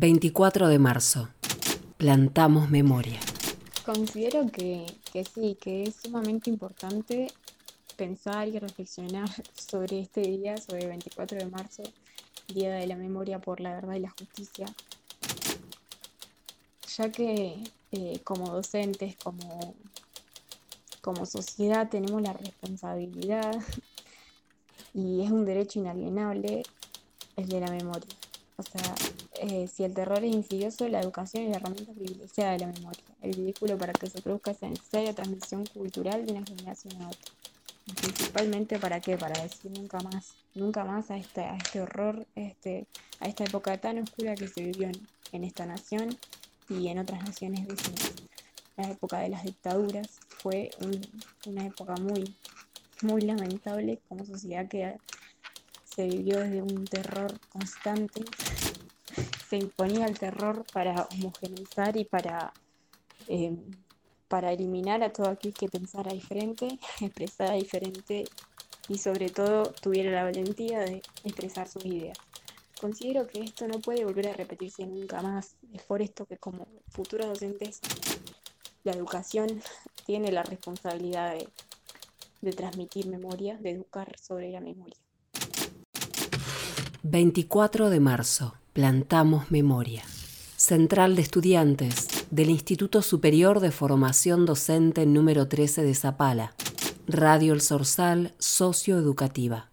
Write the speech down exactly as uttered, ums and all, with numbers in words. veinticuatro de marzo. Plantamos memoria. Considero que, que sí, que es sumamente importante pensar y reflexionar sobre este día, sobre el veinticuatro de marzo, Día de la Memoria por la Verdad y la Justicia, ya que eh, como docentes, como, como sociedad, tenemos la responsabilidad y es un derecho inalienable el de la memoria. O sea, eh, si el terror es insidioso, la educación es la herramienta privilegiada de la memoria, el vehículo para que se produzca esa necesaria transmisión cultural de una generación a otra. Principalmente, ¿para qué? Para decir nunca más, nunca más a este, a este horror, a, este, a esta época tan oscura que se vivió en, en esta nación y en otras naciones vecinas. La época de las dictaduras fue un, una época muy, muy lamentable como sociedad, que se vivió desde un terror constante. Se imponía el terror para homogeneizar y para... Eh, para eliminar a todo aquel que pensara diferente, expresara diferente y sobre todo tuviera la valentía de expresar sus ideas. Considero que esto no puede volver a repetirse nunca más. Es por esto que como futuros docentes la educación tiene la responsabilidad de, de transmitir memoria, de educar sobre la memoria. veinticuatro de marzo. Plantamos memoria. Central de Estudiantes del Instituto Superior de Formación Docente número trece de Zapala. Radio El Zorzal, socioeducativa.